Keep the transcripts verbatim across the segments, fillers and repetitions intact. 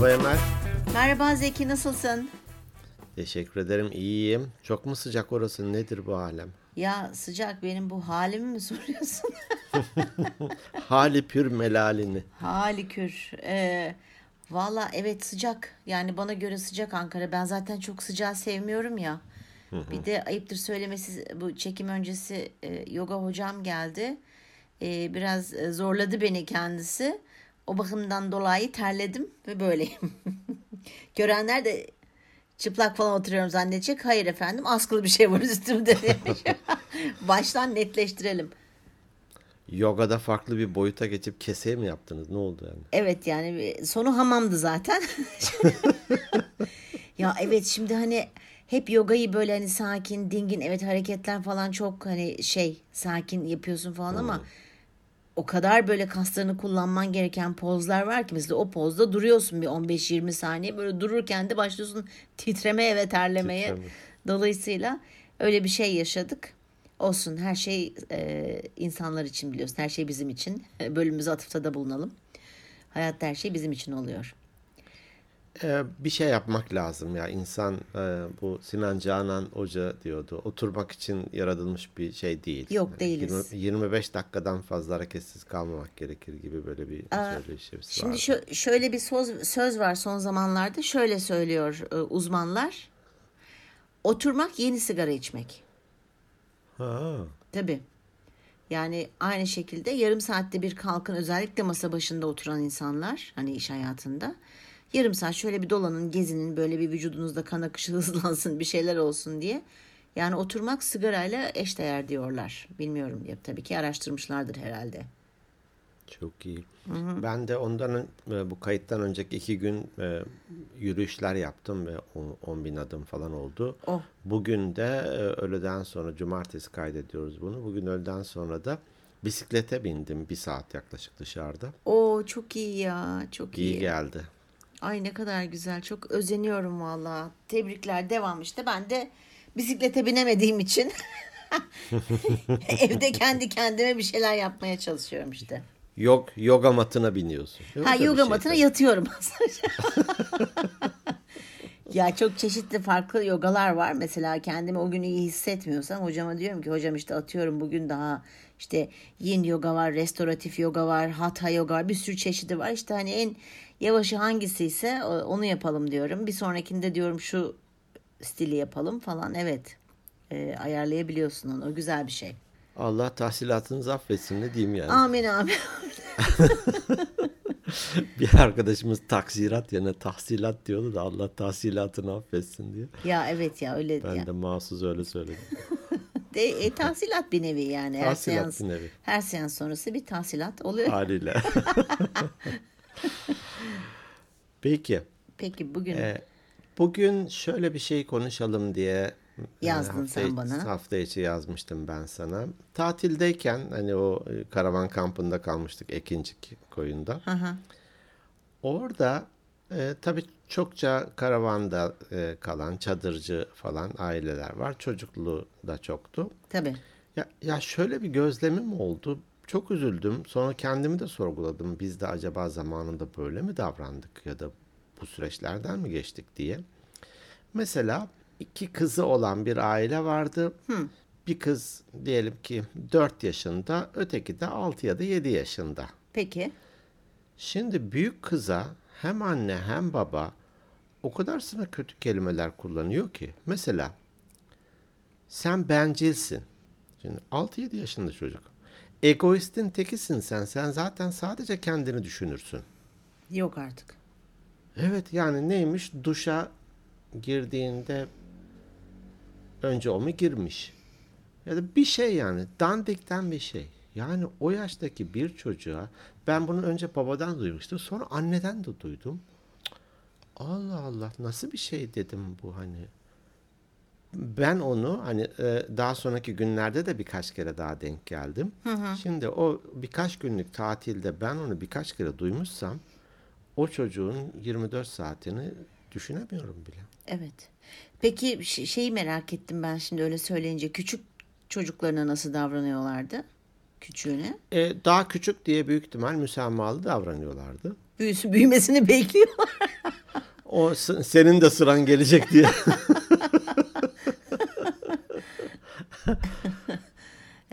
Merhaba Emel. Merhaba Zeki, nasılsın? Teşekkür ederim, iyiyim. Çok mu sıcak orası, nedir bu alem? Ya sıcak, benim bu halimi mi soruyorsun? Hali pür melalini. Hali kür. Ee, Valla evet sıcak. Yani bana göre sıcak Ankara. Ben zaten çok sıcağı sevmiyorum ya. Hı hı. Bir de ayıptır söylemesi, bu çekim öncesi e, yoga hocam geldi. E, biraz zorladı beni kendisi. O bakımdan dolayı terledim ve böyleyim. Görenler de çıplak falan oturuyorum zannedecek. Hayır efendim, askılı bir şey var üstümde demiş. Baştan netleştirelim. Yoga'da farklı bir boyuta geçip keseye mi yaptınız? Ne oldu yani? Evet yani sonu hamamdı zaten. Ya evet, şimdi hani hep yogayı böyle hani sakin, dingin, evet hareketler falan çok hani şey sakin yapıyorsun falan hmm. ama o kadar böyle kaslarını kullanman gereken pozlar var ki, mesela o pozda duruyorsun bir on beş yirmi saniye, böyle dururken de başlıyorsun titremeye ve terlemeye. Titreme. Dolayısıyla öyle bir şey yaşadık. Olsun, her şey e, insanlar için, biliyorsun, her şey bizim için. Bölümümüze atıfta da bulunalım. Hayatta her şey bizim için oluyor. Ee, bir şey yapmak lazım ya. İnsan e, bu Sinan Canan Hoca diyordu. Oturmak için yaratılmış bir şey değil. Yok değiliz. yirmi, yirmi beş dakikadan fazla hareketsiz kalmamak gerekir gibi böyle bir söyleyişimiz var. Şimdi şö- şöyle bir söz, söz var son zamanlarda. Şöyle söylüyor e, uzmanlar. Oturmak yeni sigara içmek. Ha. Tabii. Yani aynı şekilde yarım saatte bir kalkın, özellikle masa başında oturan insanlar hani iş hayatında. Yarım saat şöyle bir dolanın, gezinin, böyle bir vücudunuzda kan akışı hızlansın, bir şeyler olsun diye. Yani oturmak sigarayla eşdeğer diyorlar. Bilmiyorum diye tabii ki araştırmışlardır herhalde. Çok iyi. Hı hı. Ben de ondan bu kayıttan önceki iki gün e, yürüyüşler yaptım ve on bin adım falan oldu. Oh. Bugün de e, öğleden sonra, cumartesi kaydediyoruz bunu. Bugün öğleden sonra da bisiklete bindim, bir saat yaklaşık dışarıda. Oo çok iyi ya, çok iyi. İyi geldi. Ay ne kadar güzel, çok özeniyorum valla. Tebrikler, devam işte. Ben de bisiklete binemediğim için evde kendi kendime bir şeyler yapmaya çalışıyorum işte. Yok, yoga matına biniyorsun. Yok ha, yoga şey matına de. Yatıyorum aslında. Ya çok çeşitli farklı yogalar var. Mesela kendimi o gün iyi hissetmiyorsam hocama diyorum ki hocam işte atıyorum bugün daha işte yin yoga var, restoratif yoga var, hatha yoga var, bir sürü çeşidi var. İşte hani en yavaşı hangisiyse onu yapalım diyorum. Bir sonrakinde diyorum şu stili yapalım falan. Evet. E, ayarlayabiliyorsun onu. O güzel bir şey. Allah tahsilatınızı affetsin, ne diyeyim yani. Amin amin. Bir arkadaşımız taksirat yerine tahsilat diyordu da Allah tahsilatını affetsin diye. Ya evet ya öyle. Ben ya. de mahsus öyle söyledim. de, e, tahsilat bir nevi yani. Her seans, bir nevi. Her seans sonrası bir tahsilat oluyor. Haliyle. Peki. Peki bugün. Ee, bugün şöyle bir şey konuşalım diye. Yazdın yani sen hafta, bana. Hafta içi yazmıştım ben sana. Tatildeyken hani o karavan kampında kalmıştık Ekinci Koyunda. Aha. Orada e, tabii çokça karavanda e, kalan çadırcı falan aileler var. Çocuklu da çoktu. Tabii. Ya, ya şöyle bir gözlemim oldu. Çok üzüldüm. Sonra kendimi de sorguladım. Biz de acaba zamanında böyle mi davrandık ya da bu süreçlerden mi geçtik diye. Mesela İki kızı olan bir aile vardı. Hı. Bir kız diyelim ki dört yaşında, öteki de altı ya da yedi yaşında. Peki. Şimdi büyük kıza hem anne hem baba o kadar sana kötü kelimeler kullanıyor ki. Mesela sen bencilsin. Şimdi altı yedi yaşında çocuk. Egoistin tekisin sen. Sen zaten sadece kendini düşünürsün. Yok artık. Evet yani neymiş, duşa girdiğinde önce o mu girmiş? Ya da bir şey yani. Dandikten bir şey. Yani o yaştaki bir çocuğa, ben bunu önce babadan duymuştum. Sonra anneden de duydum. Allah Allah, nasıl bir şey dedim bu hani. Ben onu hani daha sonraki günlerde de birkaç kere daha denk geldim. Hı hı. Şimdi o birkaç günlük tatilde ben onu birkaç kere duymuşsam o çocuğun yirmi dört saatini düşünemiyorum bile. Evet. Peki şeyi merak ettim ben şimdi öyle söyleyince. Küçük çocuklarına nasıl davranıyorlardı? küçüğüne? Ee, daha küçük diye büyük ihtimal müsamahalı davranıyorlardı. Büyüsü büyümesini bekliyorlar. O senin de sıran gelecek diye.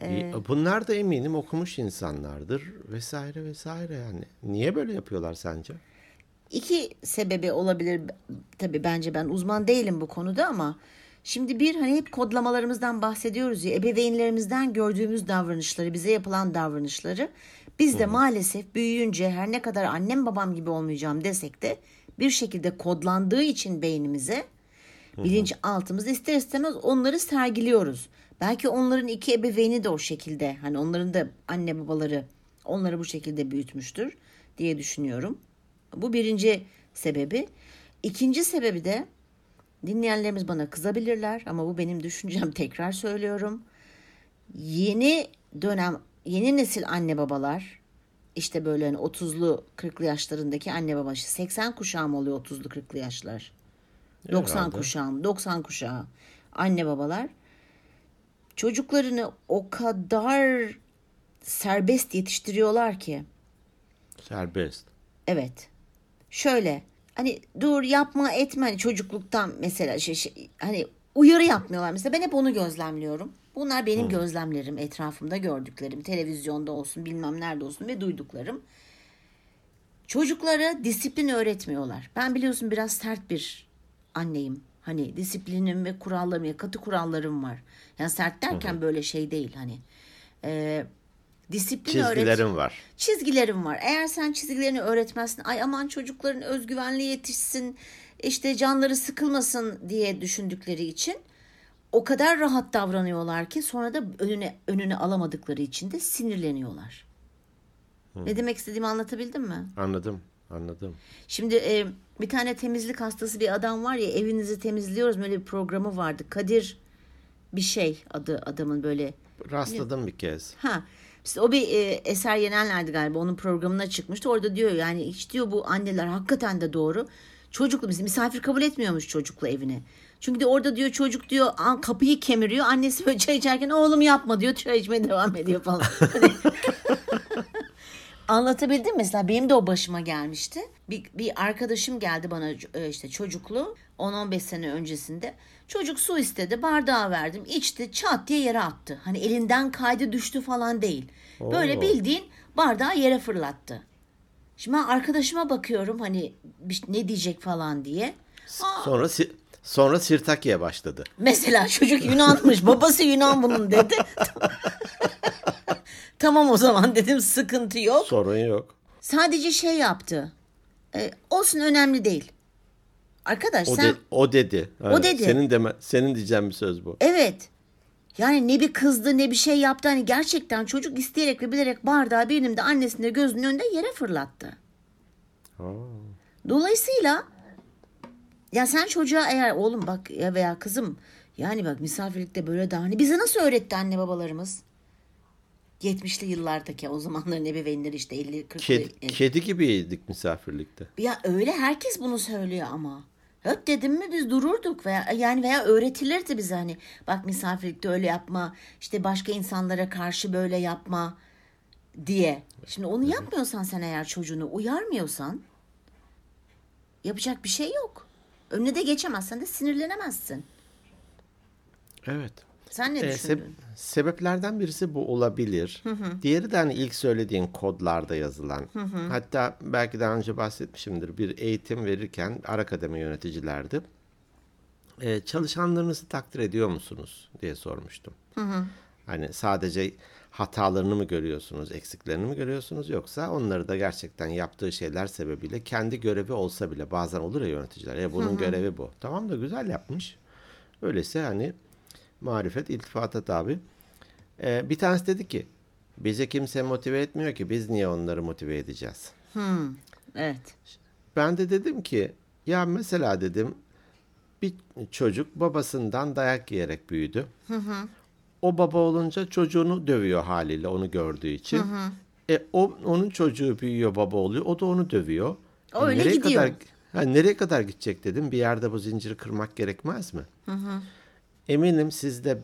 ee, Bunlar da eminim okumuş insanlardır vesaire vesaire yani. Niye böyle yapıyorlar sence? İki sebebi olabilir. Tabii bence ben uzman değilim bu konuda ama şimdi bir, hani hep kodlamalarımızdan bahsediyoruz ya, ebeveynlerimizden gördüğümüz davranışları, bize yapılan davranışları biz de hmm. maalesef büyüyünce her ne kadar annem babam gibi olmayacağım desek de bir şekilde kodlandığı için beynimize, bilinçaltımız ister istemez onları sergiliyoruz. Belki onların iki ebeveyni de o şekilde, hani onların da anne babaları onları bu şekilde büyütmüştür diye düşünüyorum. Bu birinci sebebi. İkinci sebebi de, dinleyenlerimiz bana kızabilirler ama bu benim düşüncem, tekrar söylüyorum. Yeni dönem, yeni nesil anne babalar, işte böyle hani otuzlu kırklı yaşlarındaki anne baba, işte seksen kuşağım oluyor otuzlu kırklı yaşlar. doksan kuşağım, doksan kuşağı anne babalar çocuklarını o kadar serbest yetiştiriyorlar ki. Serbest. Evet. Şöyle, hani dur yapma etme, hani çocukluktan mesela şey, şey, hani uyarı yapmıyorlar mesela, ben hep onu gözlemliyorum. Bunlar benim hmm. gözlemlerim, etrafımda gördüklerim, televizyonda olsun, bilmem nerede olsun ve duyduklarım. Çocuklara disiplin öğretmiyorlar. Ben biliyorsun biraz sert bir anneyim. Hani disiplinim ve kurallarım, katı kurallarım var. Yani sert derken hmm. böyle şey değil hani. Ee, Disiplin öğretmen. Çizgilerim var. Çizgilerim var. Eğer sen çizgilerini öğretmezsin, ay aman çocukların özgüvenli yetişsin, işte canları sıkılmasın diye düşündükleri için o kadar rahat davranıyorlar ki sonra da önüne önüne alamadıkları için de sinirleniyorlar. Hı. Ne demek istediğimi anlatabildim mi? Anladım, anladım. Şimdi e, bir tane temizlik hastası bir adam var ya, evinizi temizliyoruz böyle bir programı vardı. Kadir bir şey adı adamın, böyle rastladım ne? Bir kez. Ha. İşte o bir e, Eser Yenenler'di galiba, onun programına çıkmıştı. Orada diyor yani, hiç diyor bu anneler hakikaten de doğru. Çocuklu misafir kabul etmiyormuş çocuklu evine. Çünkü de orada diyor çocuk diyor kapıyı kemiriyor. Annesi böyle çay içerken oğlum yapma diyor. Çay içmeye devam ediyor falan. Anlatabildim mi? Mesela benim de o başıma gelmişti. Bir, bir arkadaşım geldi bana, işte çocuklu, on on beş sene öncesinde. Çocuk su istedi, bardağı verdim, içti, çat diye yere attı. Hani elinden kaydı, düştü falan değil. Oo. Böyle bildiğin bardağı yere fırlattı. Şimdi ben arkadaşıma bakıyorum hani ne diyecek falan diye. Aa. Sonra sonra Sirtaki'ye başladı. Mesela çocuk Yunanmış, babası Yunan bunun dedi. Tamam o zaman dedim, sıkıntı yok. Sorun yok. Sadece şey yaptı. E, olsun önemli değil. Arkadaş o sen... De, o dedi. Yani o dedi. Senin, deme, senin diyeceğin bir söz bu. Evet. Yani ne bir kızdı ne bir şey yaptı. Hani gerçekten çocuk isteyerek ve bilerek bardağı benim de annesinin de gözünün önünde yere fırlattı. Aa. Dolayısıyla ya sen çocuğa eğer oğlum bak ya veya kızım yani bak misafirlikte böyle daha hani bize nasıl öğretti anne babalarımız? yetmişli yıllardaki o zamanların ebeveynleri işte elli kırklı. Kedi, kedi gibi yedik misafirlikte. Ya öyle, herkes bunu söylüyor ama. Öp dedim mi biz dururduk veya yani veya öğretilirdi bize hani bak misafirlikte öyle yapma, işte başka insanlara karşı böyle yapma diye. Şimdi onu yapmıyorsan sen, eğer çocuğunu uyarmıyorsan yapacak bir şey yok. Önüne de geçemezsen de sinirlenemezsin. Evet. Sen ne ee, düşündün? Seb- sebeplerden birisi bu olabilir. Hı hı. Diğeri de hani ilk söylediğin kodlarda yazılan. Hı hı. Hatta belki daha önce bahsetmişimdir. Bir eğitim verirken Arakademi yöneticilerdi. Ee, çalışanlarınızı takdir ediyor musunuz diye sormuştum. Hı hı. Hani sadece hatalarını mı görüyorsunuz, eksiklerini mi görüyorsunuz, yoksa onları da gerçekten yaptığı şeyler sebebiyle kendi görevi olsa bile, bazen olur ya yöneticiler ya bunun hı hı. görevi bu. Tamam da güzel yapmış. Öyleyse hani marifet iltifata tabi. Ee, bir tanesi dedi ki bizi kimse motive etmiyor ki, biz niye onları motive edeceğiz? Hmm, evet. Ben de dedim ki ya mesela dedim bir çocuk babasından dayak yiyerek büyüdü. Hı hı. O baba olunca çocuğunu dövüyor haliyle, onu gördüğü için. Hı hı. E, o, onun çocuğu büyüyor, baba oluyor, o da onu dövüyor. O öyle nereye gidiyor. Kadar, ha, nereye kadar gidecek dedim, bir yerde bu zinciri kırmak gerekmez mi? Hı hı. Eminim siz de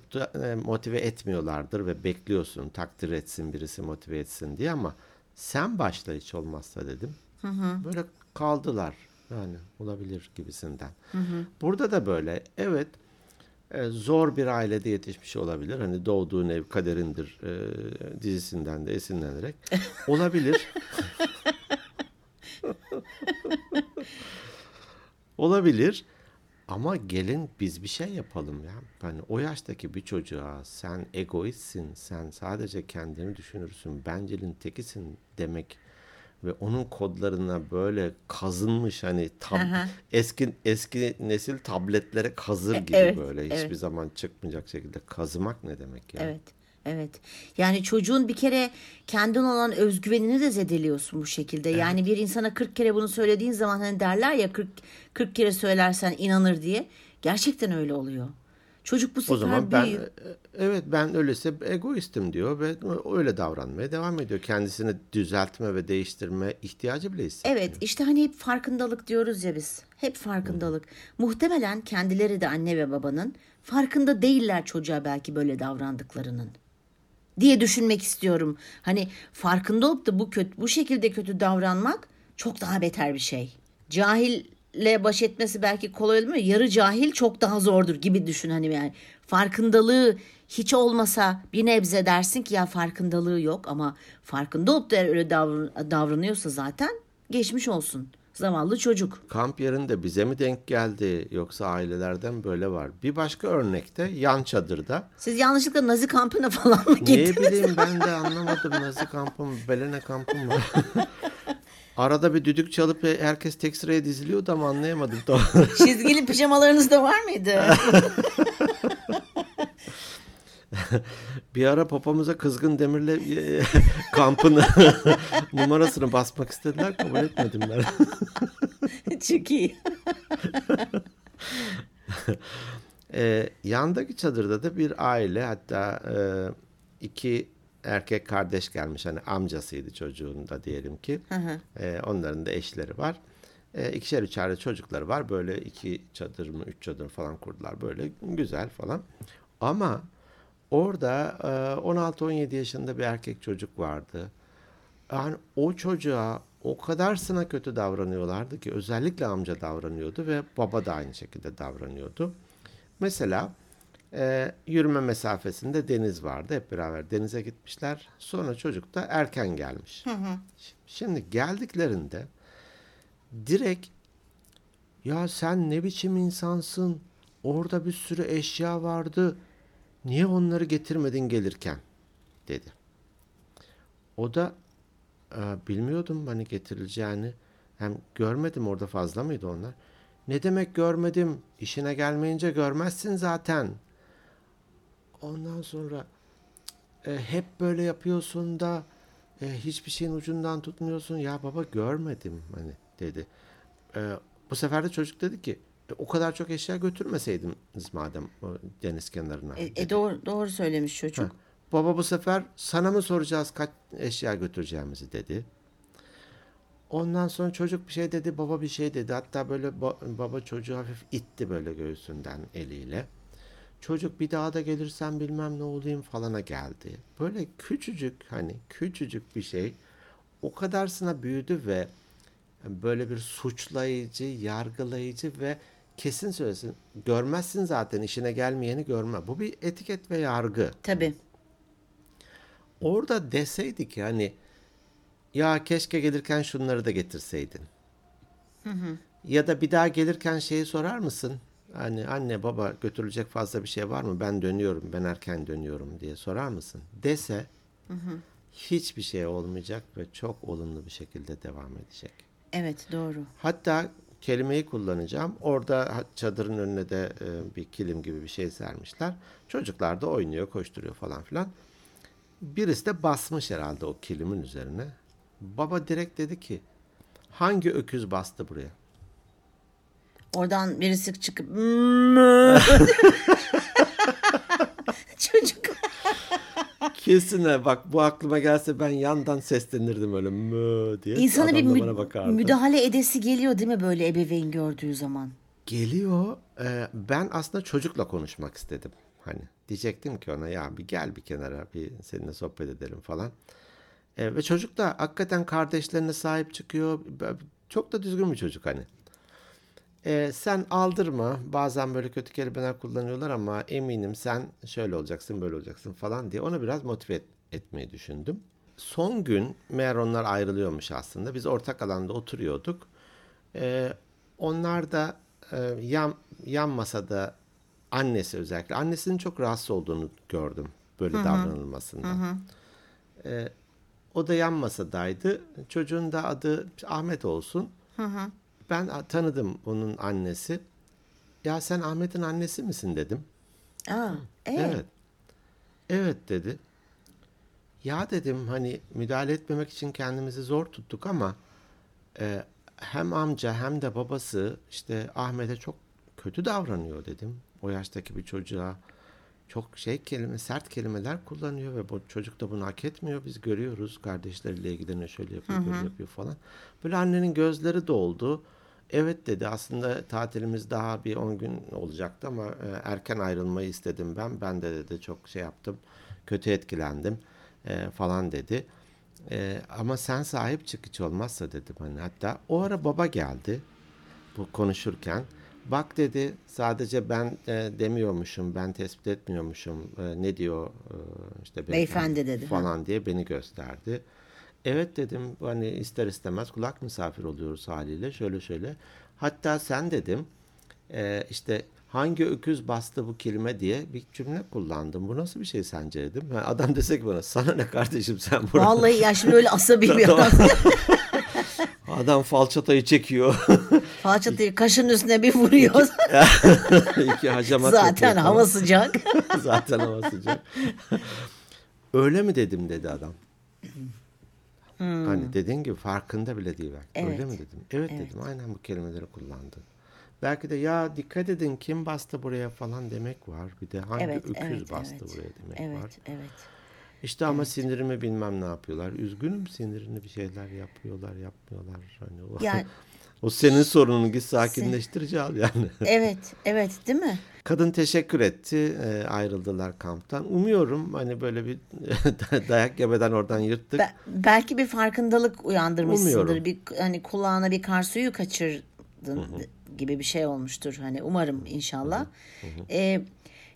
motive etmiyorlardır ve bekliyorsun takdir etsin birisi, motive etsin diye, ama sen başla hiç olmazsa dedim. Hı hı. Böyle kaldılar yani, olabilir gibisinden. Hı hı. Burada da böyle, evet, zor bir ailede yetişmiş olabilir. Hani Doğduğun Ev Kaderindir e, dizisinden de esinlenerek olabilir. Olabilir. Ama gelin biz bir şey yapalım ya. Yani o yaştaki bir çocuğa sen egoistsin, sen sadece kendini düşünürsün, bencilin tekisin demek ve onun kodlarına böyle kazınmış, hani tam eski eski nesil tabletlere kazır gibi, evet, böyle hiçbir evet. zaman çıkmayacak şekilde kazımak ne demek ya? Evet. Evet. Yani çocuğun bir kere kendin olan özgüvenini de zedeliyorsun bu şekilde. Evet. Yani bir insana kırk kere bunu söylediğin zaman, hani derler ya kırk kırk kere söylersen inanır diye. Gerçekten öyle oluyor. Çocuk bu sefer o zaman ben büyüyor. Evet, ben öyleyse egoistim diyor ve öyle davranmaya devam ediyor. Kendisini düzeltme ve değiştirme ihtiyacı bile hissediyor. Evet, işte hani hep farkındalık diyoruz ya biz. Hep farkındalık. Hmm. Muhtemelen kendileri de, anne ve babanın, farkında değiller çocuğa belki böyle davrandıklarının diye düşünmek istiyorum. Hani farkında olup da bu kötü, bu şekilde kötü davranmak çok daha beter bir şey. Cahille baş etmesi belki kolay olmuyor. Yarı cahil çok daha zordur gibi düşün hani yani. Farkındalığı hiç olmasa bir nebze dersin ki ya farkındalığı yok, ama farkında olup da öyle davran- davranıyorsa zaten geçmiş olsun. Zavallı çocuk. Kamp yerinde bize mi denk geldi, yoksa ailelerden böyle var? Bir başka örnekte yan çadırda. Siz yanlışlıkla Nazi kampına falan mı gittiniz? Ne bileyim ben de anlamadım. Nazi kampı mı, Belene kampı mı? Arada bir düdük çalıp herkes tek sıraya diziliyordu ama anlayamadım. Çizgili pijamalarınız da var mıydı? Bir ara popomuza Kızgın Demir'le kampın numarasını basmak istediler, kabul etmedim ben. Çok iyi. e, yandaki çadırda da bir aile, hatta e, iki erkek kardeş gelmiş, hani amcasıydı çocuğun da diyelim ki. Hı hı. E, onların da eşleri var. E, ikişer üçerli çocukları var, böyle iki çadır mı üç çadır falan kurdular, böyle güzel falan. Ama orada on altı on yedi yaşında bir erkek çocuk vardı. Yani o çocuğa o kadarsına kötü davranıyorlardı ki, özellikle amca davranıyordu ve baba da aynı şekilde davranıyordu. Mesela yürüme mesafesinde deniz vardı. Hep beraber denize gitmişler. Sonra çocuk da erken gelmiş. Hı hı. Şimdi geldiklerinde direkt ya sen ne biçim insansın? Orada bir sürü eşya vardı. Niye onları getirmedin gelirken? Dedi. O da e, bilmiyordum hani getirileceğini. Hem görmedim, orada fazla mıydı onlar? Ne demek görmedim? İşine gelmeyince görmezsin zaten. Ondan sonra e, hep böyle yapıyorsun da e, hiçbir şeyin ucundan tutmuyorsun. Ya baba görmedim hani dedi. E, bu sefer de çocuk dedi ki o kadar çok eşya götürmeseydiniz madem deniz kenarına. E, e doğru, doğru söylemiş çocuk. Ha. Baba bu sefer sana mı soracağız kaç eşya götüreceğimizi dedi. Ondan sonra çocuk bir şey dedi, baba bir şey dedi. Hatta böyle baba çocuğu hafif itti böyle göğsünden eliyle. Çocuk bir daha da gelirsen bilmem ne olayım falana geldi. Böyle küçücük hani küçücük bir şey o kadarsına büyüdü ve böyle bir suçlayıcı, yargılayıcı ve kesin söylesin. Görmezsin zaten, işine gelmeyeni görme. Bu bir etiket ve yargı. Tabii. Orada deseydi ki hani ya keşke gelirken şunları da getirseydin. Hı hı. Ya da bir daha gelirken şeyi sorar mısın? Hani anne baba götürülecek fazla bir şey var mı? Ben dönüyorum, ben erken dönüyorum diye sorar mısın? Dese hı hı. hiçbir şey olmayacak ve çok olumlu bir şekilde devam edecek. Evet, doğru. Hatta kelimeyi kullanacağım. Orada çadırın önüne de bir kilim gibi bir şey sermişler. Çocuklar da oynuyor, koşturuyor falan filan. Birisi de basmış herhalde o kilimin üzerine. Baba direkt dedi ki hangi öküz bastı buraya? Oradan birisi çıkıp çocuk kesin bak, bu aklıma gelse ben yandan seslenirdim öyle mı diye. İnsana bir mü- müdahale edesi geliyor değil mi böyle ebeveyn gördüğü zaman? geliyor. E, ben aslında çocukla konuşmak istedim. Hani diyecektim ki ona, ya bir gel bir kenara, bir seninle sohbet edelim falan. E, ve çocuk da hakikaten kardeşlerine sahip çıkıyor. Çok da düzgün bir çocuk hani. E, sen aldırma, bazen böyle kötü kelimeler kullanıyorlar ama eminim sen şöyle olacaksın, böyle olacaksın falan diye onu biraz motive et, etmeyi düşündüm. Son gün meğer onlar ayrılıyormuş aslında. Biz ortak alanda oturuyorduk. E, onlar da e, yan, yan masada annesi, özellikle annesinin çok rahatsız olduğunu gördüm böyle hı-hı. davranılmasından. Hı-hı. E, o da yan masadaydı. Çocuğun da adı Ahmet olsun. Hı-hı. Ben tanıdım onun annesi. Ya sen Ahmet'in annesi misin dedim. Aa, e? Evet. Evet dedi. Ya dedim hani müdahale etmemek için kendimizi zor tuttuk ama e, hem amca hem de babası işte Ahmet'e çok kötü davranıyor dedim. O yaştaki bir çocuğa çok şey kelime, sert kelimeler kullanıyor ve bu çocuk da bunu hak etmiyor. Biz görüyoruz, kardeşleriyle ilgileniyor, şöyle yapıyor, böyle yapıyor falan. Böyle annenin gözleri doldu. Evet dedi, aslında tatilimiz daha bir on gün olacaktı ama e, erken ayrılmayı istedim ben. Ben de dedi çok şey yaptım, kötü etkilendim e, falan dedi. E, ama sen sahip çık hiç olmazsa dedim. Hani hatta o ara baba geldi bu konuşurken. Bak dedi, sadece ben e, demiyormuşum, ben tespit etmiyormuşum, e, ne diyor e, işte beyefendi dedi falan he? diye beni gösterdi. Evet dedim, hani ister istemez kulak misafir oluyoruz haliyle, şöyle şöyle. Hatta sen dedim e, işte hangi öküz bastı bu kelime diye bir cümle kullandım. Bu nasıl bir şey sence dedim. Yani adam dese ki bana, sana ne kardeşim sen burada. Vallahi ya şimdi öyle asabi bir adam. Adam falçatayı çekiyor. Falçatayı kaşın üstüne bir vuruyor. İki, iki hacamat zaten yapıyor. Hava sıcak. Zaten hava sıcak. Öyle mi dedim dedi adam. Hmm. Hani dediğin gibi farkında bile değil belki. Evet. Öyle mi dedim? Evet, evet dedim. Aynen bu kelimeleri kullandın. Belki de ya dikkat edin kim bastı buraya falan demek var. Bir de hangi evet, öküz evet, bastı evet. buraya demek evet, var. Evet evet. İşte ama evet. sinirimi bilmem ne yapıyorlar. Üzgünüm, sinirini bir şeyler yapıyorlar, yapmıyorlar. Hani o, yani, o senin sorununu git sakinleştirici al yani. Evet, evet değil mi? Kadın teşekkür etti, e, ayrıldılar kamptan. Umuyorum hani böyle bir dayak yemeden oradan yırttık. Be- belki bir farkındalık uyandırmışsındır. Umuyorum. Bir hani kulağına bir kar suyu kaçırdın Hı-hı. gibi bir şey olmuştur. Hani umarım inşallah. E,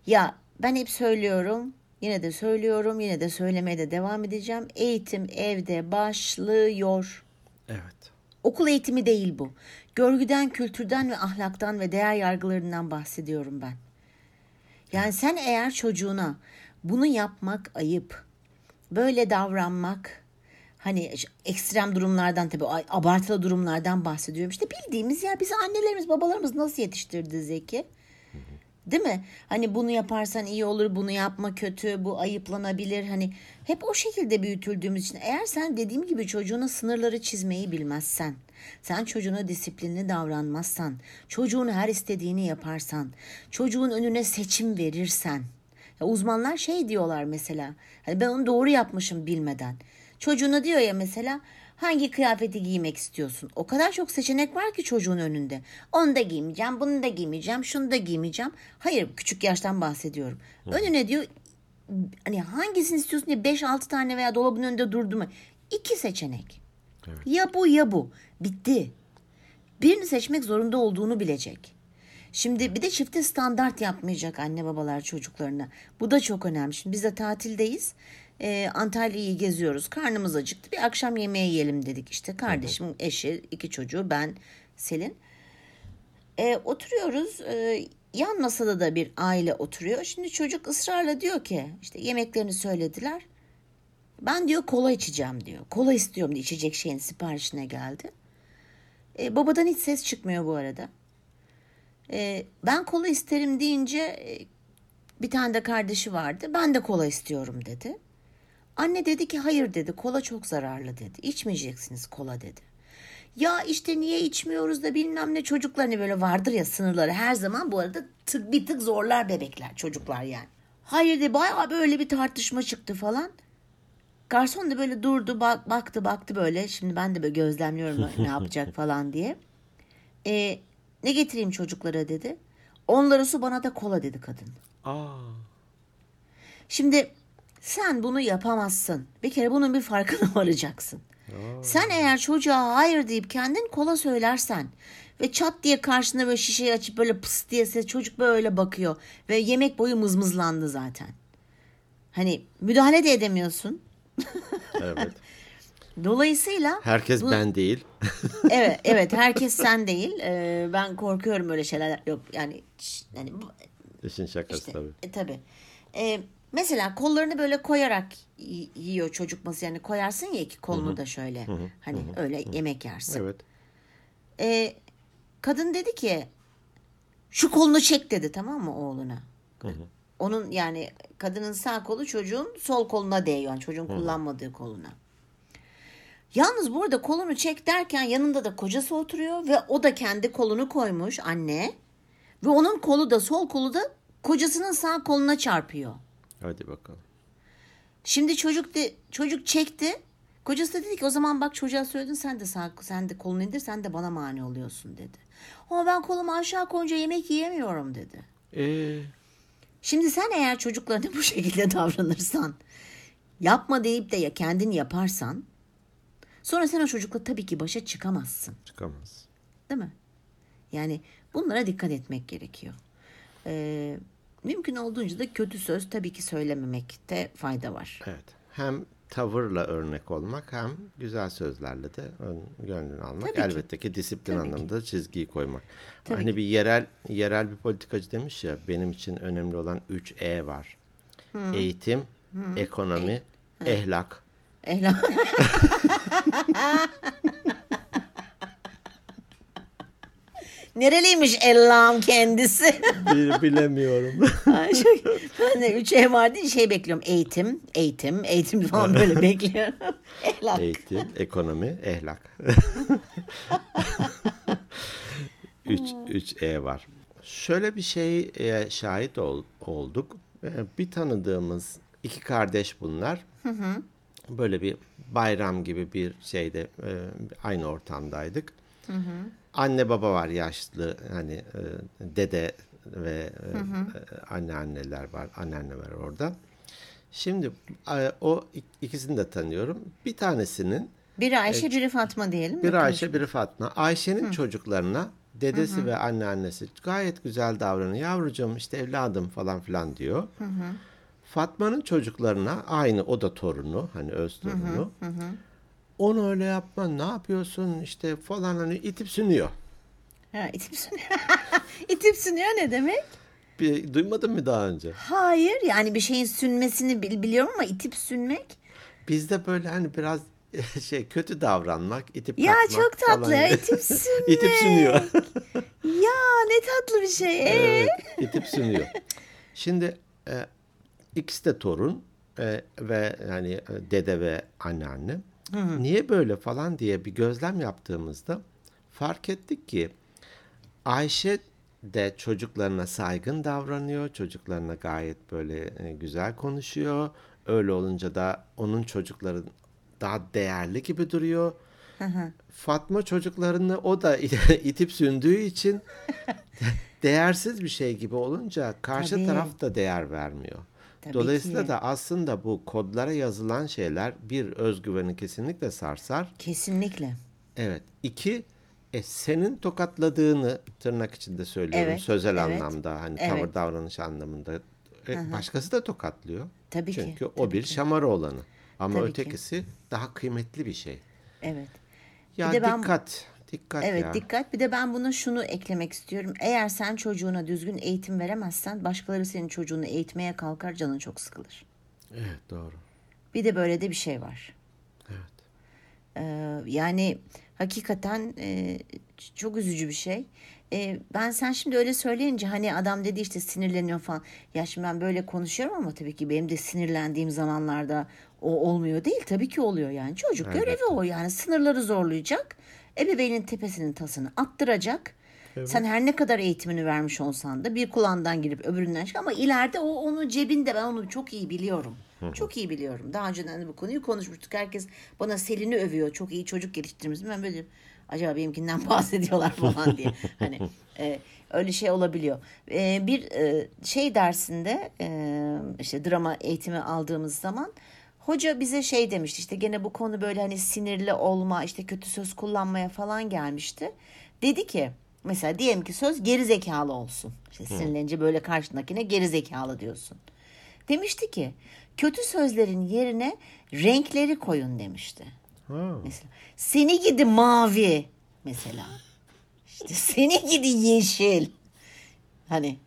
ya ben hep söylüyorum. Yine de söylüyorum, yine de söylemeye de devam edeceğim. Eğitim evde başlıyor. Evet. Okul eğitimi değil bu. Görgüden, kültürden ve ahlaktan ve değer yargılarından bahsediyorum ben. Yani evet. sen eğer çocuğuna bunu yapmak ayıp, böyle davranmak, hani ekstrem durumlardan tabii abartılı durumlardan bahsediyorum. İşte bildiğimiz ya bizi annelerimiz, babalarımız nasıl yetiştirdi Zeki? Değil mi? Hani bunu yaparsan iyi olur, bunu yapma kötü, bu ayıplanabilir. Hani hep o şekilde büyütüldüğümüz için eğer sen dediğim gibi çocuğuna sınırları çizmeyi bilmezsen, sen çocuğuna disiplinli davranmazsan, çocuğun her istediğini yaparsan, çocuğun önüne seçim verirsen. Ya uzmanlar şey diyorlar mesela, hani ben onu doğru yapmışım bilmeden. Çocuğuna diyor ya mesela, hangi kıyafeti giymek istiyorsun? O kadar çok seçenek var ki çocuğun önünde. Onu da giymeyeceğim, bunu da giymeyeceğim, şunu da giymeyeceğim. Hayır, küçük yaştan bahsediyorum. Hı. Önüne diyor, hani hangisini istiyorsun diye beş altı tane veya dolabın önünde durdu mu? İki seçenek. Evet. Ya bu ya bu. Bitti. Birini seçmek zorunda olduğunu bilecek. Şimdi bir de çifte standart yapmayacak anne babalar çocuklarına. Bu da çok önemli. Şimdi biz de tatildeyiz. Ee, Antalya'yı geziyoruz. Karnımız acıktı. Bir akşam yemeği yiyelim dedik işte. Kardeşim, evet. eşi, iki çocuğu, ben, Selin. Ee, oturuyoruz. Ee, yan masada da bir aile oturuyor. Şimdi çocuk ısrarla diyor ki işte yemeklerini söylediler. Ben diyor kola içeceğim diyor. Kola istiyorum diyor. İçecek şeyin siparişine geldi. Ee, babadan hiç ses çıkmıyor bu arada. Ee, ben kola isterim deyince bir tane de kardeşi vardı. Ben de kola istiyorum dedi. Anne dedi ki hayır dedi, kola çok zararlı dedi. İçmeyeceksiniz kola dedi. Ya işte niye içmiyoruz da bilmem ne, çocuklarını böyle vardır ya sınırları her zaman bu arada tık bir tık zorlar bebekler, çocuklar yani. Hayır dedi, bayağı böyle bir tartışma çıktı falan. Garson da böyle durdu bak, baktı baktı böyle, şimdi ben de böyle gözlemliyorum ne yapacak falan diye. Ee, Ne getireyim çocuklara dedi. Onlara su, bana da kola dedi kadın. Aa. Şimdi sen bunu yapamazsın. Bir kere bunun bir farkına varacaksın. Aa. Sen eğer çocuğa hayır deyip kendin kola söylersen ve çat diye karşına böyle şişeyi açıp böyle pıs diye ses, çocuk böyle bakıyor ve yemek boyu mızmızlandı zaten. Hani müdahale de edemiyorsun. Evet. Dolayısıyla herkes bu, ben değil. evet, evet, herkes sen değil. Ee, ben korkuyorum öyle şeyler. Yok yani yani işin şakası işte, tabii. E, tabii. Ee, mesela kollarını böyle koyarak y- yiyor çocuk masaya. Yani koyarsın ya ki kolunu Hı-hı. da şöyle. Hı-hı. Hani Hı-hı. öyle Hı-hı. yemek yersin. Evet. Ee, kadın dedi ki şu kolunu çek dedi, tamam mı, oğluna. Hı-hı. Onun yani kadının sağ kolu çocuğun sol koluna değiyor. Yani çocuğun Hı-hı. kullanmadığı koluna. Yalnız burada kolunu çek derken yanında da kocası oturuyor ve o da kendi kolunu koymuş anne. Ve onun kolu da, sol kolu da kocasının sağ koluna çarpıyor. Hadi bakalım. Şimdi çocuk de, çocuk çekti. Kocası da dedi ki o zaman bak çocuğa söyledin, sen de sağ, sen de kolunu indir, sen de bana mani oluyorsun dedi. Ama ben kolumu aşağı koyunca yemek yiyemiyorum dedi. Ee? Şimdi sen eğer çocuklarına bu şekilde davranırsan, yapma deyip de ya kendin yaparsan, sonra sen o çocukla tabii ki başa çıkamazsın. Çıkamaz. Değil mi? Yani bunlara dikkat etmek gerekiyor. Ee, mümkün olduğunca da kötü söz tabii ki söylememekte fayda var. Evet. Hem tavırla örnek olmak hem güzel sözlerle de ön, gönlünü almak. Tabii elbette ki, ki disiplin tabii anlamında ki. Çizgiyi koymak. Tabii hani ki. bir yerel yerel bir politikacı demiş ya, benim için önemli olan üç E var. Hmm. Eğitim, hmm. ekonomi, e- ehlak. Ehlak. Nereliymiş Ellam kendisi? Bilemiyorum. Ben de üç ev vardı, şey bekliyorum. Eğitim, eğitim, eğitim falan böyle bekliyorum. Ehlak. Eğitim, ekonomi, ehlak. üç üç E var. Şöyle bir şey şahit ol, olduk. Bir tanıdığımız iki kardeş bunlar. Hı hı. Böyle bir bayram gibi bir şeyde aynı ortamdaydık. Hı hı. Anne baba var, yaşlı, hani dede ve hı hı. anneanneler var, anneanne var orada. Şimdi o ikisini de tanıyorum. Bir tanesinin biri Ayşe, e, biri Fatma diyelim. Biri Ayşe, biri Fatma. Ayşe'nin hı. çocuklarına dedesi hı hı. ve anneannesi gayet güzel davranıyor. Yavrucuğum işte evladım falan filan diyor. Hı hı. Fatma'nın çocuklarına aynı, o da torunu, hani öz torunu. Hı hı hı. Onu öyle yapma, ne yapıyorsun işte falan, hani itip sünüyor. Ha, itip sünüyor. İtip sünüyor ne demek? Bir, duymadın mı daha önce? Hayır, yani bir şeyin sünmesini biliyorum ama itip sünmek. Bizde böyle hani biraz şey, kötü davranmak, itip ya takmak. Ya çok tatlı, itip sünmek. İtip sünüyor. Ya ne tatlı bir şey. Ee? Evet, itip sünüyor. Şimdi... E, İkisi de torun e, ve yani dede ve anneanne. Hı hı. Niye böyle falan diye bir gözlem yaptığımızda fark ettik ki Ayşe de çocuklarına saygın davranıyor. Çocuklarına gayet böyle güzel konuşuyor. Öyle olunca da onun çocukları daha değerli gibi duruyor. Hı hı. Fatma çocuklarını o da itip sündüğü için değersiz bir şey gibi olunca karşı Tabii. taraf da değer vermiyor. Tabii Dolayısıyla ki. da aslında bu kodlara yazılan şeyler bir, özgüveni kesinlikle sarsar. Kesinlikle. Evet. İki, e, senin tokatladığını, tırnak içinde söylüyorum, evet, sözel evet, anlamda, hani evet. tavır davranış anlamında. E, başkası da tokatlıyor. Tabii Çünkü ki. Çünkü o bir şamara olanı. Ama Tabii ötekisi ki. daha kıymetli bir şey. Evet. Ya bir de dikkat. Ben... Dikkat evet ya. dikkat. Bir de ben buna şunu eklemek istiyorum. Eğer sen çocuğuna düzgün eğitim veremezsen başkaları senin çocuğunu eğitmeye kalkar, canın çok sıkılır. Evet, doğru. Bir de böyle de bir şey var. Evet. Ee, yani hakikaten e, çok üzücü bir şey. E, ben sen şimdi öyle söyleyince hani adam dedi işte sinirleniyor falan. Ya şimdi ben böyle konuşuyorum ama tabii ki benim de sinirlendiğim zamanlarda o olmuyor değil. Tabii ki oluyor yani. Çocuk evet, görevi o yani, sınırları zorlayacak. Ebeveynin tepesinin tasını attıracak. Evet. Sen her ne kadar eğitimini vermiş olsan da bir kulağından girip öbüründen çık. Ama ileride o onun cebinde, ben onu çok iyi biliyorum. Çok iyi biliyorum. Daha önceden bu konuyu konuşmuştuk. Herkes bana Selin'i övüyor. Çok iyi çocuk geliştirmemiz. Ben böyle acaba benimkinden bahsediyorlar falan diye. Hani e, öyle şey olabiliyor. E, bir e, şey dersinde e, işte drama eğitimi aldığımız zaman hoca bize şey demişti. İşte gene bu konu böyle hani sinirli olma, işte kötü söz kullanmaya falan gelmişti. Dedi ki mesela diyelim ki söz geri zekalı olsun. İşte sinirlenince böyle karşındakine geri zekalı diyorsun. Demişti ki kötü sözlerin yerine renkleri koyun demişti. Ha. Mesela seni gidi mavi mesela. İşte seni gidi yeşil. Hani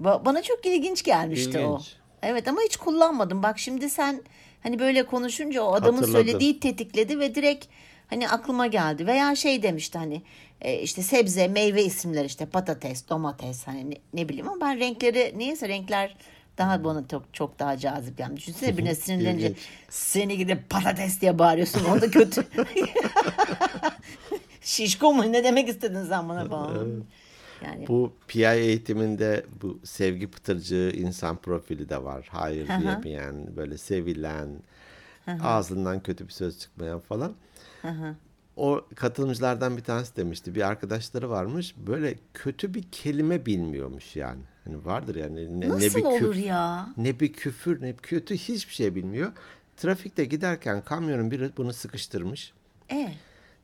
bana çok ilginç gelmişti ilginç. O. Evet ama hiç kullanmadım. Bak şimdi sen hani böyle konuşunca o adamın hatırladım. Söylediği tetikledi ve direkt hani aklıma geldi. Veya şey demişti hani işte sebze, meyve isimleri işte patates, domates hani ne, ne bileyim ama ben renkleri niyeyse renkler daha bana çok çok daha cazip geldi. Yani düşünsene birine sinirlenince seni gidip patates diye bağırıyorsun. O da kötü. Şişko mu? Ne demek istedin sen bana falan? Yani. Bu P I eğitiminde bu sevgi pıtırcığı insan profili de var. Hayır Aha. diyemeyen, böyle sevilen, Aha. ağzından kötü bir söz çıkmayan falan. Aha. O katılımcılardan bir tanesi demişti. Bir arkadaşları varmış. Böyle kötü bir kelime bilmiyormuş yani. Hani vardır yani ne, ne bir küfür ya? Ne bir küfür ne bir kötü hiçbir şey bilmiyor. Trafikte giderken kamyonun biri bunu sıkıştırmış. E?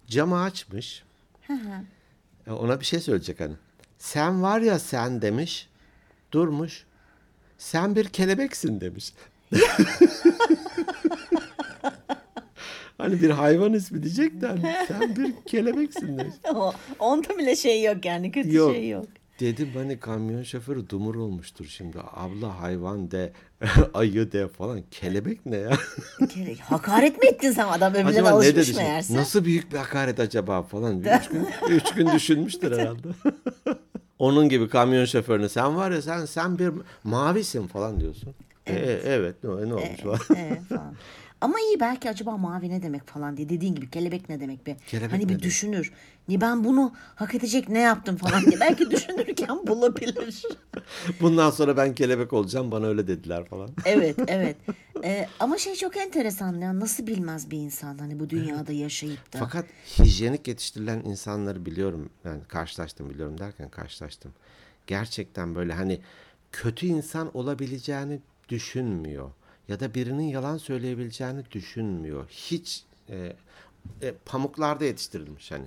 Camı açmış. Hı hı. Ona bir şey söyleyecek hani. Sen var ya sen demiş. Durmuş. Sen bir kelebeksin demiş. Hani bir hayvan ismi diyecek de hani, sen bir kelebeksin demiş. Onda bile şey yok yani kötü yok. Şey yok. Dedim hani kamyon şoförü dumur olmuştur şimdi. Abla hayvan de, ayı de falan. Kelebek ne ya? Kelebek. Hakaret mi ettin sen adam öbürüne de alışmış meğerse? Nasıl büyük bir hakaret acaba falan. Üç gün, üç gün düşünmüştür herhalde. Onun gibi kamyon şoförüne sen var ya sen sen bir mavisin falan diyorsun. Evet. E, evet ne, ne olmuş e, falan. E, falan. Ama iyi belki acaba mavi ne demek falan diye dediğin gibi kelebek ne demek be? Kelebek hani bir demek? Düşünür. Niye ben bunu hak edecek ne yaptım falan diye belki düşünürken bulabilir. Bundan sonra ben kelebek olacağım bana öyle dediler falan. Evet evet ee, ama şey çok enteresan ya nasıl bilmez bir insan hani bu dünyada yaşayıp da. Fakat hijyenik yetiştirilen insanları biliyorum yani karşılaştım biliyorum derken karşılaştım. Gerçekten böyle hani kötü insan olabileceğini düşünmüyor. Ya da birinin yalan söyleyebileceğini düşünmüyor. Hiç e, e, pamuklarda yetiştirilmiş hani.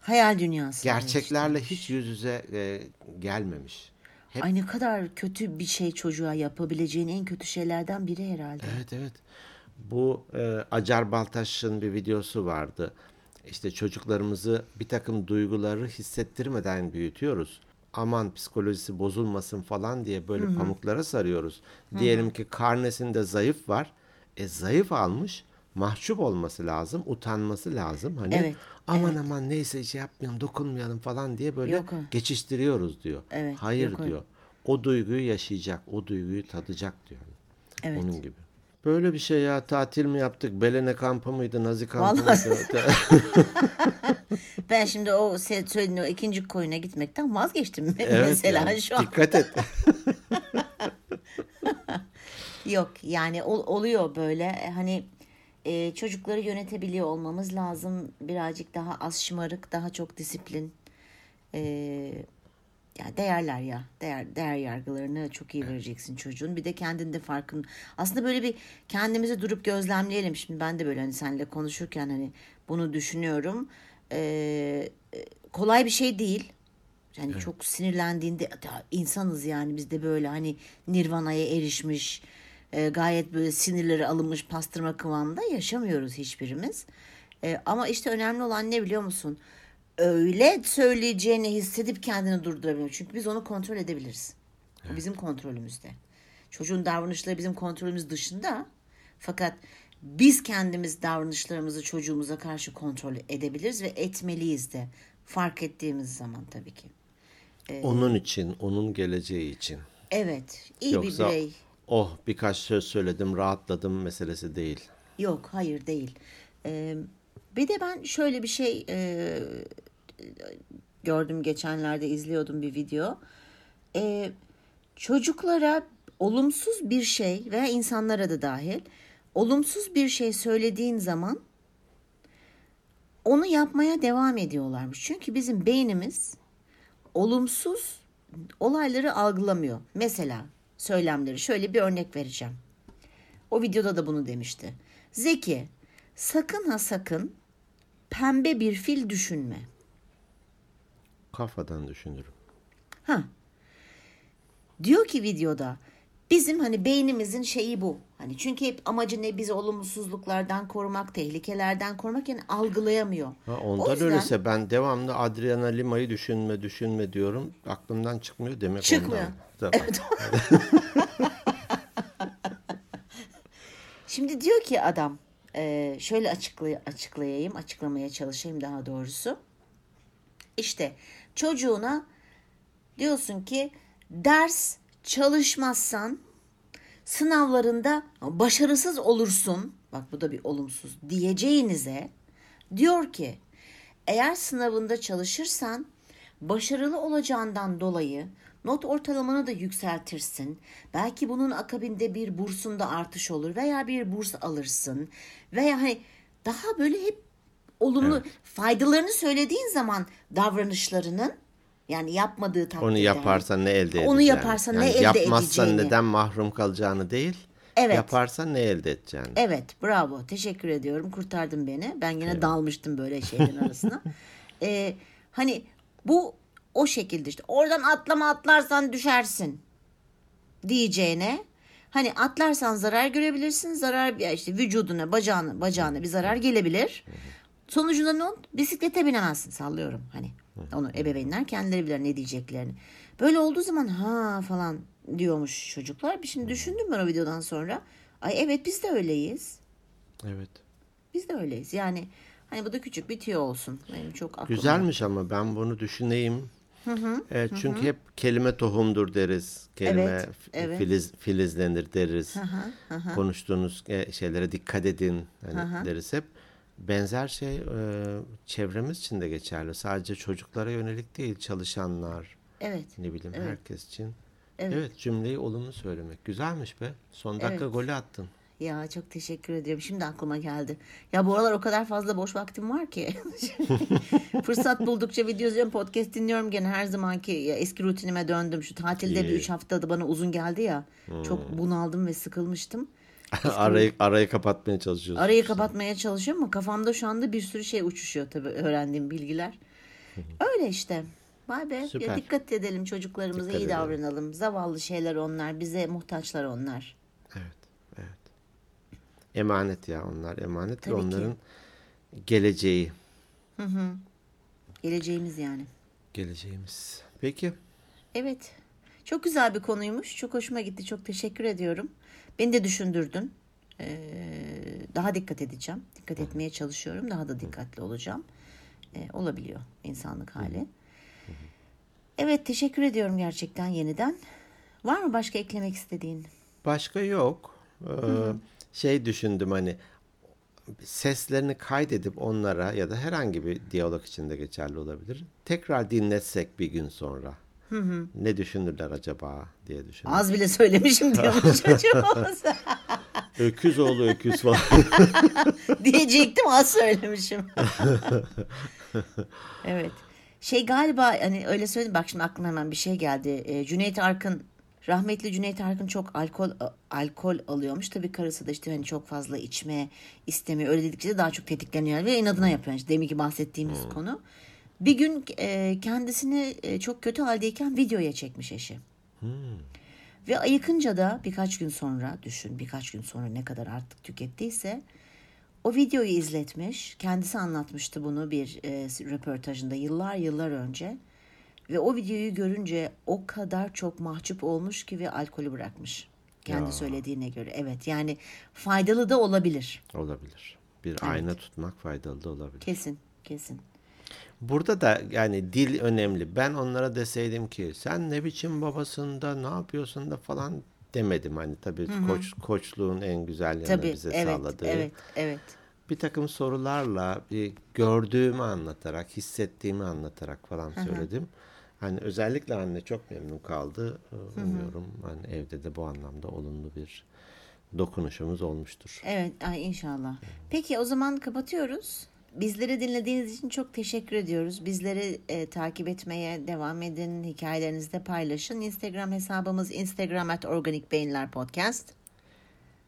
Hayal dünyası. Gerçeklerle hiç yüz yüze e, gelmemiş. Hep... Ay ne kadar kötü bir şey çocuğa yapabileceğin en kötü şeylerden biri herhalde. Evet evet. Bu e, Acar Baltaş'ın bir videosu vardı. İşte çocuklarımızı bir takım duyguları hissettirmeden büyütüyoruz. Aman psikolojisi bozulmasın falan diye böyle Hı-hı. pamuklara sarıyoruz. Hı-hı. Diyelim ki karnesinde zayıf var. E zayıf almış. Mahcup olması lazım. Utanması lazım. Hani evet, aman evet. aman neyse şey yapmayalım dokunmayalım falan diye böyle yok. Geçiştiriyoruz diyor. Evet, hayır diyor. O. o duyguyu yaşayacak. O duyguyu tadacak diyor. Evet. Onun gibi. Böyle bir şey ya tatil mi yaptık? Belene kampı mıydı? Nazi kampı Vallahi. mıydı? Ben şimdi o söylediğin o ikinci koyuna gitmekten vazgeçtim mi? Evet mesela yani, şu an. Dikkat et. Yok yani ol, oluyor böyle hani e, çocukları yönetebiliyor olmamız lazım. Birazcık daha az şımarık, daha çok disiplin. E, ya değerler ya. Değer, değer yargılarını çok iyi vereceksin çocuğun. Bir de kendinde farkın. Aslında böyle bir kendimizi durup gözlemleyelim. Şimdi ben de böyle hani seninle konuşurken hani bunu düşünüyorum. Ee, kolay bir şey değil. Yani evet. Çok sinirlendiğinde insanız yani biz de böyle hani nirvana'ya erişmiş e, gayet böyle sinirleri alınmış pastırma kıvamında yaşamıyoruz hiçbirimiz. E, ama işte önemli olan ne biliyor musun? Öyle söyleyeceğini hissedip kendini durdurabiliyor. Çünkü biz onu kontrol edebiliriz. Evet. Bizim kontrolümüzde. Çocuğun davranışları bizim kontrolümüz dışında. Fakat biz kendimiz davranışlarımızı çocuğumuza karşı kontrol edebiliriz ve etmeliyiz de fark ettiğimiz zaman tabii ki. Ee, onun için, onun geleceği için. Evet, iyi Yoksa, bir birey. Oh birkaç söz söyledim, rahatladım meselesi değil. Yok, hayır değil. Ee, bir de ben şöyle bir şey e, gördüm geçenlerde izliyordum bir video. Ee, çocuklara olumsuz bir şey veya insanlara da dahil, olumsuz bir şey söylediğin zaman onu yapmaya devam ediyorlarmış. Çünkü bizim beynimiz olumsuz olayları algılamıyor. Mesela söylemleri, şöyle bir örnek vereceğim. O videoda da bunu demişti. Zeki, sakın ha sakın pembe bir fil düşünme. Kafadan düşünürüm. Ha. Diyor ki videoda, bizim hani beynimizin şeyi bu. Hani çünkü hep amacı ne, bizi olumsuzluklardan korumak, tehlikelerden korumak, yani algılayamıyor. Ha, ondan yüzden, öyleyse ben devamlı Adriana Lima'yı düşünme düşünme diyorum. Aklımdan çıkmıyor demek. Çıkmıyor. Ondan. Evet. Şimdi diyor ki adam, şöyle açıklay- açıklayayım, açıklamaya çalışayım daha doğrusu. İşte çocuğuna diyorsun ki ders çalışmazsan sınavlarında başarısız olursun. Bak bu da bir olumsuz. Diyeceğinize diyor ki eğer sınavında çalışırsan başarılı olacağından dolayı not ortalamanı da yükseltirsin. Belki bunun akabinde bir bursunda artış olur veya bir burs alırsın. Veya hani daha böyle hep olumlu, evet, faydalarını söylediğin zaman davranışlarının, yani yapmadığı takdirde. Onu yaparsan ne elde edeceğini. Onu yaparsan yani ne elde edeceğini. Yapmazsan neden mahrum kalacağını değil. Evet. Yaparsan ne elde edeceğini. Evet, bravo. Teşekkür ediyorum. Kurtardın beni. Ben yine evet. dalmıştım böyle şeylerin arasına. Ee, hani bu o şekilde işte. Oradan atlama, atlarsan düşersin diyeceğine. Hani atlarsan zarar görebilirsin. Zarar işte vücuduna, bacağına, bacağına bir zarar gelebilir. Sonucunda ne olur? Bisiklete binemezsin, sallıyorum hani. Onu ebeveynler kendileri bilir ne diyeceklerini. Böyle olduğu zaman ha falan diyormuş çocuklar. Şimdi düşündüm ben o videodan sonra. Ay evet, biz de öyleyiz. Evet. Biz de öyleyiz. Yani hani bu da küçük bir tüyo olsun. Benim çok aklıma. Güzelmiş ama ben bunu düşüneyim. Hı hı, e, çünkü hı. hep kelime tohumdur deriz. Kelime evet, evet. Filiz, filizlenir deriz. Hı hı, hı. Konuştuğunuz şeylere dikkat edin hani hı hı. deriz hep. Benzer şey e, çevremiz için de geçerli. Sadece çocuklara yönelik değil, çalışanlar, evet, ne bileyim evet. herkes için. Evet. evet, cümleyi olumlu söylemek. Güzelmiş be. Son dakika evet. golü attın. Ya çok teşekkür ediyorum. Şimdi aklıma geldi. Ya bu aralar o kadar fazla boş vaktim var ki. Fırsat buldukça video izliyorum, podcast dinliyorum. Gene her zamanki ya eski rutinime döndüm. Şu tatilde İyi. bir üç haftada bana uzun geldi ya. Hmm. Çok bunaldım ve sıkılmıştım. arayı arayı kapatmaya çalışıyoruz. Arayı kapatmaya çalışıyorum ama kafamda şu anda bir sürü şey uçuşuyor tabii, öğrendiğim bilgiler. Öyle işte. Vay be. Süper. Ya dikkat edelim çocuklarımıza, dikkat iyi edelim. davranalım. Zavallı şeyler onlar, bize muhtaçlar onlar. Evet, evet. Emanet ya onlar, emanet tabii ve onların ki. geleceği. Hı hı. Geleceğimiz yani. Geleceğimiz. Peki. Evet. Çok güzel bir konuymuş. Çok hoşuma gitti. Çok teşekkür ediyorum. Beni de düşündürdün. Ee, daha dikkat edeceğim. Dikkat etmeye çalışıyorum. Daha da dikkatli olacağım. Ee, olabiliyor insanlık hali. Evet, teşekkür ediyorum gerçekten yeniden. Var mı başka eklemek istediğin? Başka yok. Ee, şey düşündüm hani seslerini kaydedip onlara ya da herhangi bir diyalog içinde geçerli olabilir. Tekrar dinletsek bir gün sonra. Hı hı. Ne düşünürler acaba diye düşündüm. Az bile söylemişim diyormuş çocuğumuz. Öküz oğlu öküz falan. Diyecektim, az söylemişim. Evet. Şey galiba hani öyle söyledim. Bak şimdi aklıma hemen bir şey geldi. E, Cüneyt Arkın, rahmetli Cüneyt Arkın çok alkol alkol alıyormuş. Tabii karısı da işte hani çok fazla içme istemiyor. Öyle dedikçe de daha çok tetikleniyor ve inadına yapıyor. İşte demin ki bahsettiğimiz hmm. konu. Bir gün e, kendisini e, çok kötü haldeyken videoya çekmiş eşi. Hmm. Ve ayıkınca da birkaç gün sonra, düşün birkaç gün sonra ne kadar artık tükettiyse o videoyu izletmiş. Kendisi anlatmıştı bunu bir e, röportajında yıllar yıllar önce. Ve o videoyu görünce o kadar çok mahcup olmuş ki ve alkolü bırakmış. Kendi ya. söylediğine göre. Evet, yani faydalı da olabilir. Olabilir. Bir evet. ayna tutmak faydalı da olabilir. Kesin, kesin. Burada da yani dil önemli. Ben onlara deseydim ki sen ne biçim babasın da ne yapıyorsun da falan demedim. Hani tabii hı hı. koç koçluğun en güzel yanı tabii, bize evet, sağladığı. Evet, evet. Bir takım sorularla bir gördüğümü anlatarak, hissettiğimi anlatarak falan hı hı. söyledim. Hani özellikle anne çok memnun kaldı. Umuyorum hani evde de bu anlamda olumlu bir dokunuşumuz olmuştur. Evet, ay inşallah. Peki o zaman kapatıyoruz. Bizleri dinlediğiniz için çok teşekkür ediyoruz. Bizleri e, takip etmeye devam edin. Hikayelerinizi de paylaşın. Instagram hesabımız instagram at organikbeyinlerpodcast.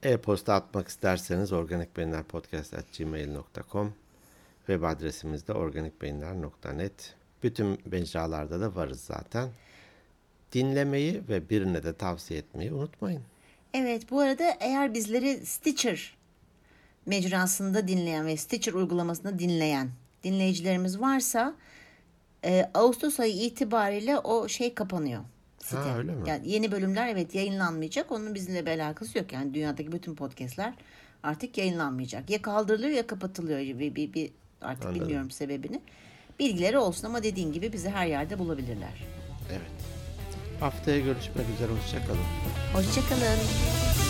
E-posta atmak isterseniz organikbeyinlerpodcast at gmail dot com. Web adresimiz de organikbeyinler dot net. Bütün mecralarda da varız zaten. Dinlemeyi ve birine de tavsiye etmeyi unutmayın. Evet, bu arada eğer bizleri Stitcher mecrasında dinleyen ve Stitcher uygulamasında dinleyen dinleyicilerimiz varsa e, Ağustos ayı itibariyle o şey kapanıyor. Site. Ha, öyle mi? Yani yeni bölümler evet yayınlanmayacak. Onun bizimle bir alakası yok. Yani dünyadaki bütün podcastler artık yayınlanmayacak. Ya kaldırılıyor ya kapatılıyor. Bir, bir, bir artık anladım, bilmiyorum sebebini. Bilgileri olsun ama dediğin gibi bizi her yerde bulabilirler. Evet. Haftaya görüşmek üzere. Hoşça kalın. Hoşça kalın.